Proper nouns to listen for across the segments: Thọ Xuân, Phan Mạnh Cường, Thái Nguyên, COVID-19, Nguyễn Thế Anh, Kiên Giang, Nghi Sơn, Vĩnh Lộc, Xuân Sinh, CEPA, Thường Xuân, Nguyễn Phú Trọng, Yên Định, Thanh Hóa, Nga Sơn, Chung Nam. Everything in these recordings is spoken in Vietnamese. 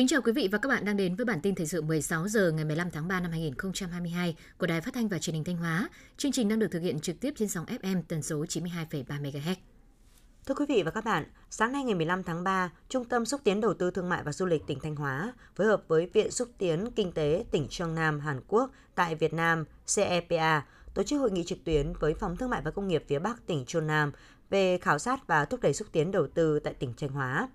Kính chào quý vị và các bạn đang đến với bản tin thời sự 16 giờ ngày 15 tháng 3 năm 2022 của Đài Phát thanh và Truyền hình Thanh Hóa. Chương trình đang được thực hiện trực tiếp trên sóng FM tần số 92,3 MHz. Thưa quý vị và các bạn, sáng nay ngày 15 tháng 3, Trung tâm xúc tiến đầu tư thương mại và du lịch tỉnh Thanh Hóa phối hợp với Viện xúc tiến kinh tế tỉnh Chung Nam, Hàn Quốc tại Việt Nam (CEPA) tổ chức hội nghị trực tuyến với Phòng Thương mại và Công nghiệp phía Bắc tỉnh Chung Nam về khảo sát và thúc đẩy xúc tiến đầu tư tại tỉnh Thanh Hóa.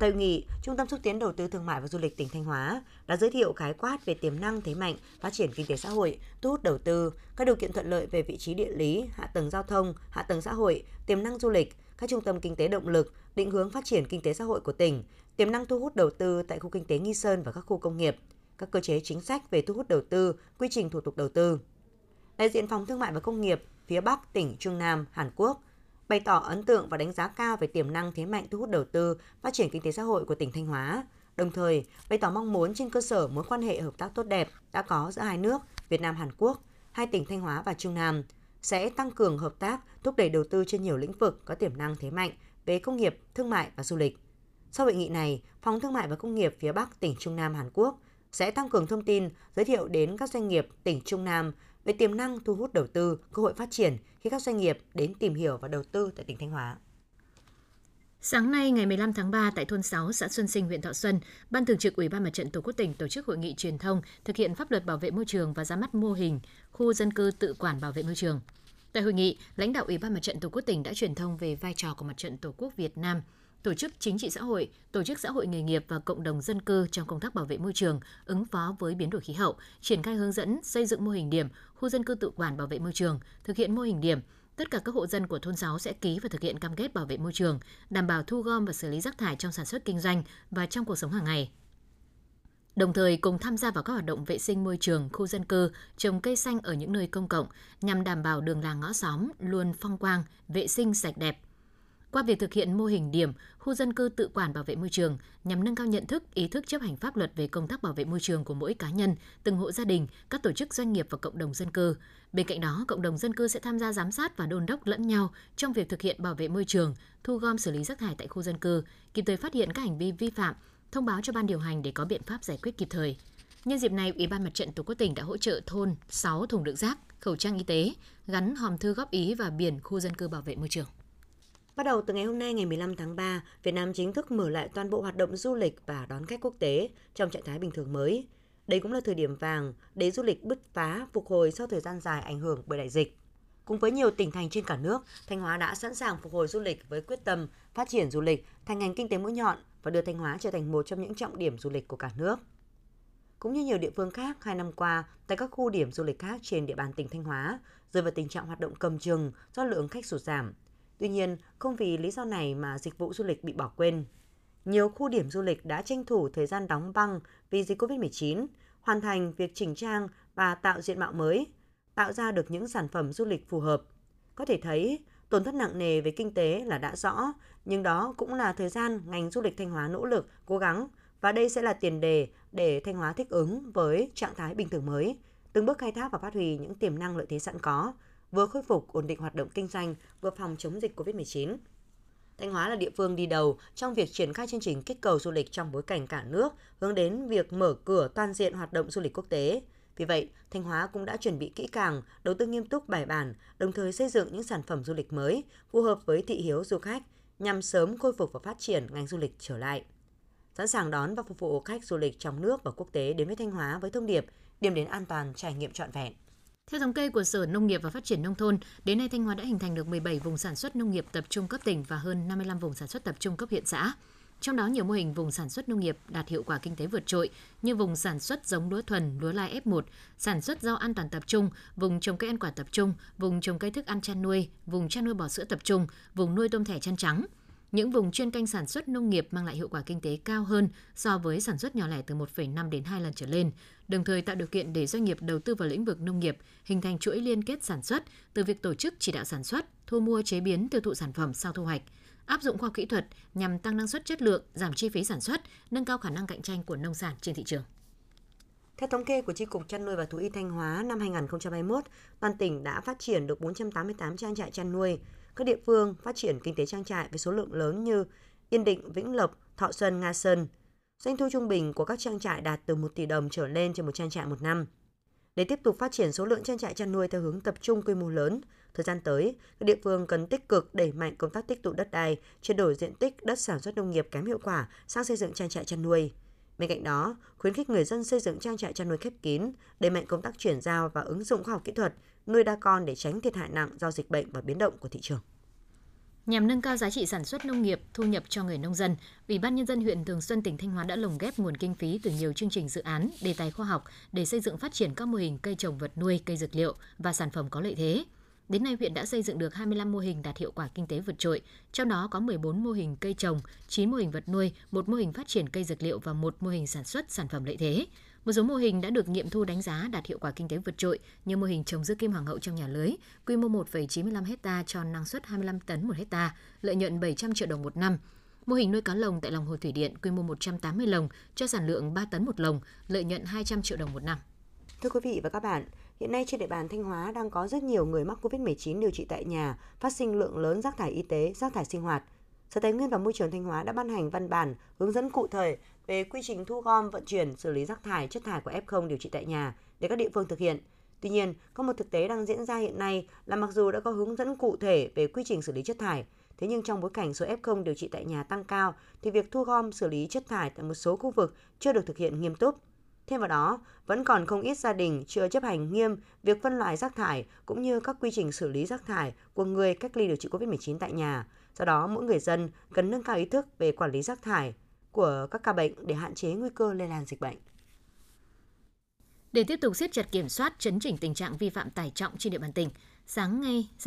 Tại hội nghị, Trung tâm xúc tiến đầu tư thương mại và du lịch tỉnh Thanh Hóa đã giới thiệu khái quát về tiềm năng thế mạnh, phát triển kinh tế xã hội, thu hút đầu tư, các điều kiện thuận lợi về vị trí địa lý, hạ tầng giao thông, hạ tầng xã hội, tiềm năng du lịch, các trung tâm kinh tế động lực, định hướng phát triển kinh tế xã hội của tỉnh, tiềm năng thu hút đầu tư tại khu kinh tế Nghi Sơn và các khu công nghiệp, các cơ chế chính sách về thu hút đầu tư, quy trình thủ tục đầu tư. Đại diện Phòng Thương mại và Công nghiệp phía Bắc tỉnh Chung Nam, Hàn Quốc bày tỏ ấn tượng và đánh giá cao về tiềm năng thế mạnh thu hút đầu tư, phát triển kinh tế xã hội của tỉnh Thanh Hóa, đồng thời bày tỏ mong muốn trên cơ sở mối quan hệ hợp tác tốt đẹp đã có giữa hai nước Việt Nam-Hàn Quốc, hai tỉnh Thanh Hóa và Chung Nam sẽ tăng cường hợp tác, thúc đẩy đầu tư trên nhiều lĩnh vực có tiềm năng thế mạnh về công nghiệp, thương mại và du lịch. Sau hội nghị này, Phòng Thương mại và Công nghiệp phía Bắc tỉnh Chung Nam, Hàn Quốc sẽ tăng cường thông tin, giới thiệu đến các doanh nghiệp tỉnh Chung Nam về tiềm năng thu hút đầu tư, cơ hội phát triển khi các doanh nghiệp đến tìm hiểu và đầu tư tại tỉnh Thanh Hóa. Sáng nay ngày 15 tháng 3 tại thôn 6 xã Xuân Sinh huyện Thọ Xuân, Ban Thường trực Ủy ban Mặt trận Tổ quốc tỉnh tổ chức hội nghị truyền thông thực hiện pháp luật bảo vệ môi trường và ra mắt mô hình khu dân cư tự quản bảo vệ môi trường. Tại hội nghị, lãnh đạo Ủy ban Mặt trận Tổ quốc tỉnh đã truyền thông về vai trò của Mặt trận Tổ quốc Việt Nam, tổ chức chính trị xã hội, tổ chức xã hội nghề nghiệp và cộng đồng dân cư trong công tác bảo vệ môi trường, ứng phó với biến đổi khí hậu, triển khai hướng dẫn xây dựng mô hình điểm khu dân cư tự quản bảo vệ môi trường, thực hiện mô hình điểm. Tất cả các hộ dân của thôn 6 sẽ ký và thực hiện cam kết bảo vệ môi trường, đảm bảo thu gom và xử lý rác thải trong sản xuất kinh doanh và trong cuộc sống hàng ngày. Đồng thời cùng tham gia vào các hoạt động vệ sinh môi trường, khu dân cư, trồng cây xanh ở những nơi công cộng nhằm đảm bảo đường làng ngõ xóm luôn phong quang, vệ sinh sạch đẹp. Qua việc thực hiện mô hình điểm, khu dân cư tự quản bảo vệ môi trường nhằm nâng cao nhận thức, ý thức chấp hành pháp luật về công tác bảo vệ môi trường của mỗi cá nhân, từng hộ gia đình, các tổ chức doanh nghiệp và cộng đồng dân cư. Bên cạnh đó, cộng đồng dân cư sẽ tham gia giám sát và đôn đốc lẫn nhau trong việc thực hiện bảo vệ môi trường, thu gom xử lý rác thải tại khu dân cư, kịp thời phát hiện các hành vi vi phạm, thông báo cho ban điều hành để có biện pháp giải quyết kịp thời. Nhân dịp này, Ủy ban Mặt trận Tổ quốc tỉnh đã hỗ trợ thôn 6 thùng đựng rác, khẩu trang y tế, gắn hòm thư góp ý và biển khu dân cư bảo vệ môi trường. Bắt đầu từ ngày hôm nay ngày 15 tháng 3, Việt Nam chính thức mở lại toàn bộ hoạt động du lịch và đón khách quốc tế trong trạng thái bình thường mới. Đây cũng là thời điểm vàng để du lịch bứt phá phục hồi sau thời gian dài ảnh hưởng bởi đại dịch. Cùng với nhiều tỉnh thành trên cả nước, Thanh Hóa đã sẵn sàng phục hồi du lịch với quyết tâm phát triển du lịch thành ngành kinh tế mũi nhọn và đưa Thanh Hóa trở thành một trong những trọng điểm du lịch của cả nước. Cũng như nhiều địa phương khác, 2 năm qua, tại các khu điểm du lịch khác trên địa bàn tỉnh Thanh Hóa rơi vào tình trạng hoạt động cầm chừng do lượng khách sụt giảm. Tuy nhiên, không vì lý do này mà dịch vụ du lịch bị bỏ quên. Nhiều khu điểm du lịch đã tranh thủ thời gian đóng băng vì dịch COVID-19, hoàn thành việc chỉnh trang và tạo diện mạo mới, tạo ra được những sản phẩm du lịch phù hợp. Có thể thấy, tổn thất nặng nề về kinh tế là đã rõ, nhưng đó cũng là thời gian ngành du lịch Thanh Hóa nỗ lực, cố gắng, và đây sẽ là tiền đề để Thanh Hóa thích ứng với trạng thái bình thường mới, từng bước khai thác và phát huy những tiềm năng lợi thế sẵn có, vừa khôi phục ổn định hoạt động kinh doanh, vừa phòng chống dịch COVID-19. Thanh Hóa là địa phương đi đầu trong việc triển khai chương trình kích cầu du lịch trong bối cảnh cả nước hướng đến việc mở cửa toàn diện hoạt động du lịch quốc tế. Vì vậy, Thanh Hóa cũng đã chuẩn bị kỹ càng, đầu tư nghiêm túc bài bản, đồng thời xây dựng những sản phẩm du lịch mới phù hợp với thị hiếu du khách nhằm sớm khôi phục và phát triển ngành du lịch trở lại. Sẵn sàng đón và phục vụ khách du lịch trong nước và quốc tế đến với Thanh Hóa với thông điệp điểm đến an toàn, trải nghiệm trọn vẹn. Theo thống kê của Sở Nông nghiệp và Phát triển Nông thôn, đến nay Thanh Hóa đã hình thành được 17 vùng sản xuất nông nghiệp tập trung cấp tỉnh và hơn 55 vùng sản xuất tập trung cấp huyện xã. Trong đó, nhiều mô hình vùng sản xuất nông nghiệp đạt hiệu quả kinh tế vượt trội như vùng sản xuất giống lúa thuần, lúa lai F1, sản xuất rau an toàn tập trung, vùng trồng cây ăn quả tập trung, vùng trồng cây thức ăn chăn nuôi, vùng chăn nuôi bò sữa tập trung, vùng nuôi tôm thẻ chân trắng. Những vùng chuyên canh sản xuất nông nghiệp mang lại hiệu quả kinh tế cao hơn so với sản xuất nhỏ lẻ từ 1,5 đến 2 lần trở lên, đồng thời tạo điều kiện để doanh nghiệp đầu tư vào lĩnh vực nông nghiệp, hình thành chuỗi liên kết sản xuất, từ việc tổ chức chỉ đạo sản xuất, thu mua chế biến tiêu thụ sản phẩm sau thu hoạch, áp dụng khoa học kỹ thuật nhằm tăng năng suất chất lượng, giảm chi phí sản xuất, nâng cao khả năng cạnh tranh của nông sản trên thị trường. Theo thống kê của Chi cục Chăn nuôi và Thú y Thanh Hóa, năm 2021, toàn tỉnh đã phát triển được 488 trang trại chăn nuôi. Các địa phương phát triển kinh tế trang trại với số lượng lớn như Yên Định, Vĩnh Lộc, Thọ Xuân, Nga Sơn. Doanh thu trung bình của các trang trại đạt từ 1 tỷ đồng trở lên trên một trang trại một năm. Để tiếp tục phát triển số lượng trang trại chăn nuôi theo hướng tập trung quy mô lớn, thời gian tới, các địa phương cần tích cực đẩy mạnh công tác tích tụ đất đai, chuyển đổi diện tích đất sản xuất nông nghiệp kém hiệu quả sang xây dựng trang trại chăn nuôi. Bên cạnh đó, khuyến khích người dân xây dựng trang trại chăn nuôi khép kín, đẩy mạnh công tác chuyển giao và ứng dụng khoa học kỹ thuật, nuôi đa con để tránh thiệt hại nặng do dịch bệnh và biến động của thị trường. Nhằm nâng cao giá trị sản xuất nông nghiệp, thu nhập cho người nông dân, Ủy ban Nhân dân huyện Thường Xuân, tỉnh Thanh Hóa đã lồng ghép nguồn kinh phí từ nhiều chương trình dự án, đề tài khoa học để xây dựng phát triển các mô hình cây trồng vật nuôi, cây dược liệu và sản phẩm có lợi thế. Đến nay, huyện đã xây dựng được 25 mô hình đạt hiệu quả kinh tế vượt trội, trong đó có 14 mô hình cây trồng, 9 mô hình vật nuôi, 1 mô hình phát triển cây dược liệu và 1 mô hình sản xuất sản phẩm lợi thế. Một số mô hình đã được nghiệm thu đánh giá đạt hiệu quả kinh tế vượt trội như mô hình trồng dưa kim hoàng hậu trong nhà lưới, quy mô 1,95 ha cho năng suất 25 tấn 1 ha, lợi nhuận 700 triệu đồng một năm. Mô hình nuôi cá lồng tại lòng hồ thủy điện quy mô 180 lồng cho sản lượng 3 tấn một lồng, lợi nhuận 200 triệu đồng một năm. Thưa quý vị và các bạn, hiện nay trên địa bàn Thanh Hóa đang có rất nhiều người mắc COVID-19 điều trị tại nhà, phát sinh lượng lớn rác thải y tế, rác thải sinh hoạt. Sở Tài nguyên và Môi trường Thanh Hóa đã ban hành văn bản hướng dẫn cụ thể về quy trình thu gom, vận chuyển, xử lý rác thải, chất thải của F0 điều trị tại nhà để các địa phương thực hiện. Tuy nhiên, có một thực tế đang diễn ra hiện nay là mặc dù đã có hướng dẫn cụ thể về quy trình xử lý chất thải, thế nhưng trong bối cảnh số F0 điều trị tại nhà tăng cao thì việc thu gom, xử lý chất thải tại một số khu vực chưa được thực hiện nghiêm túc. Thêm vào đó, vẫn còn không ít gia đình chưa chấp hành nghiêm việc phân loại rác thải cũng như các quy trình xử lý rác thải của người cách ly điều trị COVID-19 tại nhà. Do đó, mỗi người dân cần nâng cao ý thức về quản lý rác thải của các ca bệnh để hạn chế nguy cơ lây lan dịch bệnh. Để tiếp tục siết chặt kiểm soát, chấn chỉnh tình trạng vi phạm tải trọng trên địa bàn tỉnh, sáng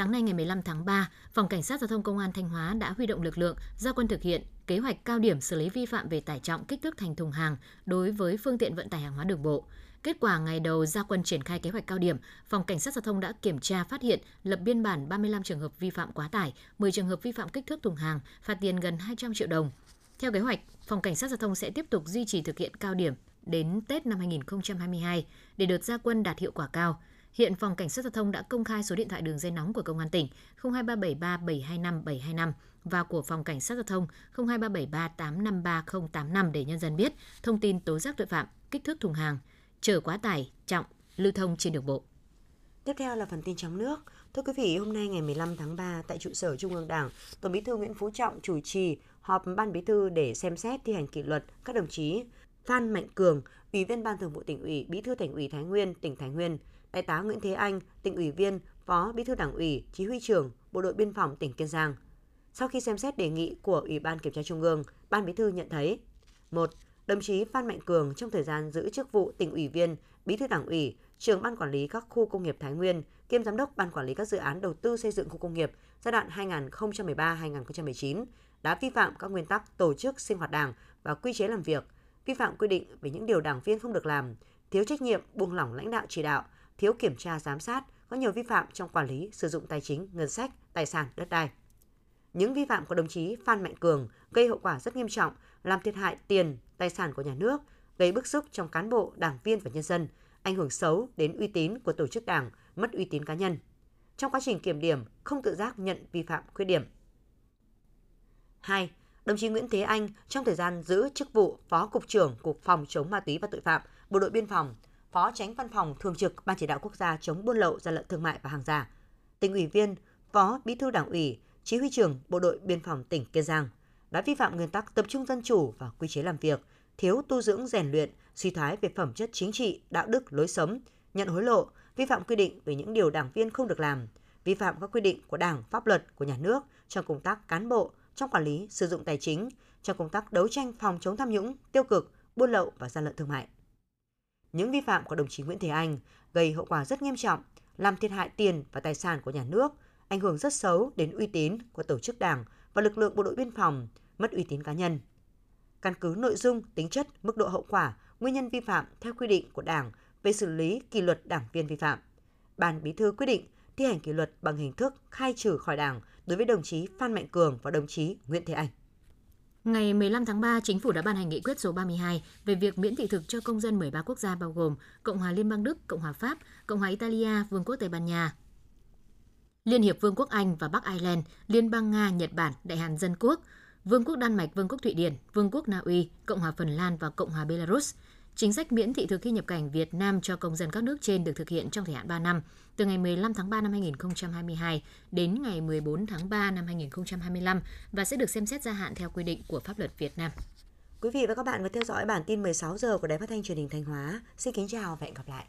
nay ngày 15 tháng 3, Phòng Cảnh sát Giao thông Công an Thanh Hóa đã huy động lực lượng ra quân thực hiện kế hoạch cao điểm xử lý vi phạm về tải trọng kích thước thành thùng hàng đối với phương tiện vận tải hàng hóa đường bộ. Kết quả ngày đầu ra quân triển khai kế hoạch cao điểm, Phòng Cảnh sát Giao thông đã kiểm tra phát hiện, lập biên bản 35 trường hợp vi phạm quá tải, 10 trường hợp vi phạm kích thước thùng hàng, phạt tiền gần 200 triệu đồng. Theo kế hoạch, Phòng Cảnh sát Giao thông sẽ tiếp tục duy trì thực hiện cao điểm đến Tết năm 2022 để đợt ra quân đạt hiệu quả cao. Hiện Phòng Cảnh sát Giao thông đã công khai số điện thoại đường dây nóng của Công an tỉnh 02373 725 725 và của Phòng Cảnh sát Giao thông 02373 853 085 để nhân dân biết thông tin tố giác tội phạm, kích thước thùng hàng, chở quá tải, trọng, lưu thông trên đường bộ. Tiếp theo là phần tin trong nước. Thưa quý vị, hôm nay ngày 15 tháng 3 tại trụ sở Trung ương Đảng, Tổng Bí thư Nguyễn Phú Trọng chủ trì họp Ban Bí thư để xem xét thi hành kỷ luật các đồng chí Phan Mạnh Cường, Ủy viên Ban Thường vụ Tỉnh ủy, Bí thư Thành ủy Thái Nguyên, tỉnh Thái Nguyên, Đại tá Nguyễn Thế Anh, Tỉnh ủy viên, Phó Bí thư Đảng ủy, Chỉ huy trưởng Bộ đội Biên phòng tỉnh Kiên Giang. Sau khi xem xét đề nghị của Ủy ban Kiểm tra Trung ương, Ban Bí thư nhận thấy: 1. Đồng chí Phan Mạnh Cường trong thời gian giữ chức vụ Tỉnh ủy viên, Bí thư Đảng ủy, Trưởng Ban Quản lý các khu công nghiệp Thái Nguyên, kiêm Giám đốc Ban Quản lý các dự án đầu tư xây dựng khu công nghiệp giai đoạn 2013-2019 đã vi phạm các nguyên tắc tổ chức sinh hoạt Đảng và quy chế làm việc, vi phạm quy định về những điều đảng viên không được làm, thiếu trách nhiệm, buông lỏng lãnh đạo chỉ đạo, thiếu kiểm tra giám sát, có nhiều vi phạm trong quản lý sử dụng tài chính, ngân sách, tài sản, đất đai. Những vi phạm của đồng chí Phan Mạnh Cường gây hậu quả rất nghiêm trọng, làm thiệt hại tiền, tài sản của nhà nước, gây bức xúc trong cán bộ, đảng viên và nhân dân, ảnh hưởng xấu đến uy tín của tổ chức đảng, mất uy tín cá nhân. Trong quá trình kiểm điểm, không tự giác nhận vi phạm khuyết điểm. 2. Đồng chí Nguyễn Thế Anh trong thời gian giữ chức vụ Phó Cục trưởng Cục Phòng chống ma túy và tội phạm, Bộ đội Biên phòng, Phó Chánh Văn phòng Thường trực Ban Chỉ đạo Quốc gia chống buôn lậu, gian lận thương mại và hàng giả, Tỉnh ủy viên, Phó Bí thư Đảng ủy, Chỉ huy trưởng Bộ đội Biên phòng tỉnh Kiên Giang đã vi phạm nguyên tắc tập trung dân chủ và quy chế làm việc, thiếu tu dưỡng rèn luyện, suy thoái về phẩm chất chính trị, đạo đức, lối sống, nhận hối lộ, vi phạm quy định về những điều đảng viên không được làm, vi phạm các quy định của Đảng, pháp luật của nhà nước trong công tác cán bộ, trong quản lý sử dụng tài chính, trong công tác đấu tranh phòng chống tham nhũng, tiêu cực, buôn lậu và gian lận thương mại. Những vi phạm của đồng chí Nguyễn Thế Anh gây hậu quả rất nghiêm trọng, làm thiệt hại tiền và tài sản của nhà nước, ảnh hưởng rất xấu đến uy tín của tổ chức đảng và lực lượng bộ đội biên phòng, mất uy tín cá nhân. Căn cứ nội dung, tính chất, mức độ hậu quả, nguyên nhân vi phạm theo quy định của Đảng về xử lý kỷ luật đảng viên vi phạm, Ban Bí thư quyết định thi hành kỷ luật bằng hình thức khai trừ khỏi Đảng đối với đồng chí Phan Mạnh Cường và đồng chí Nguyễn Thế Anh. Ngày 15 tháng 3, Chính phủ đã ban hành nghị quyết số 32 về việc miễn thị thực cho công dân 13 quốc gia bao gồm Cộng hòa Liên bang Đức, Cộng hòa Pháp, Cộng hòa Italia, Vương quốc Tây Ban Nha, Liên hiệp Vương quốc Anh và Bắc Ireland, Liên bang Nga, Nhật Bản, Đại Hàn Dân Quốc, Vương quốc Đan Mạch, Vương quốc Thụy Điển, Vương quốc Na Uy, Cộng hòa Phần Lan và Cộng hòa Belarus. Chính sách miễn thị thực khi nhập cảnh Việt Nam cho công dân các nước trên được thực hiện trong thời hạn 3 năm, từ ngày 15 tháng 3 năm 2022 đến ngày 14 tháng 3 năm 2025 và sẽ được xem xét gia hạn theo quy định của pháp luật Việt Nam. Quý vị và các bạn vừa theo dõi bản tin 16 giờ của Đài Phát thanh Truyền hình Thanh Hóa. Xin kính chào và hẹn gặp lại.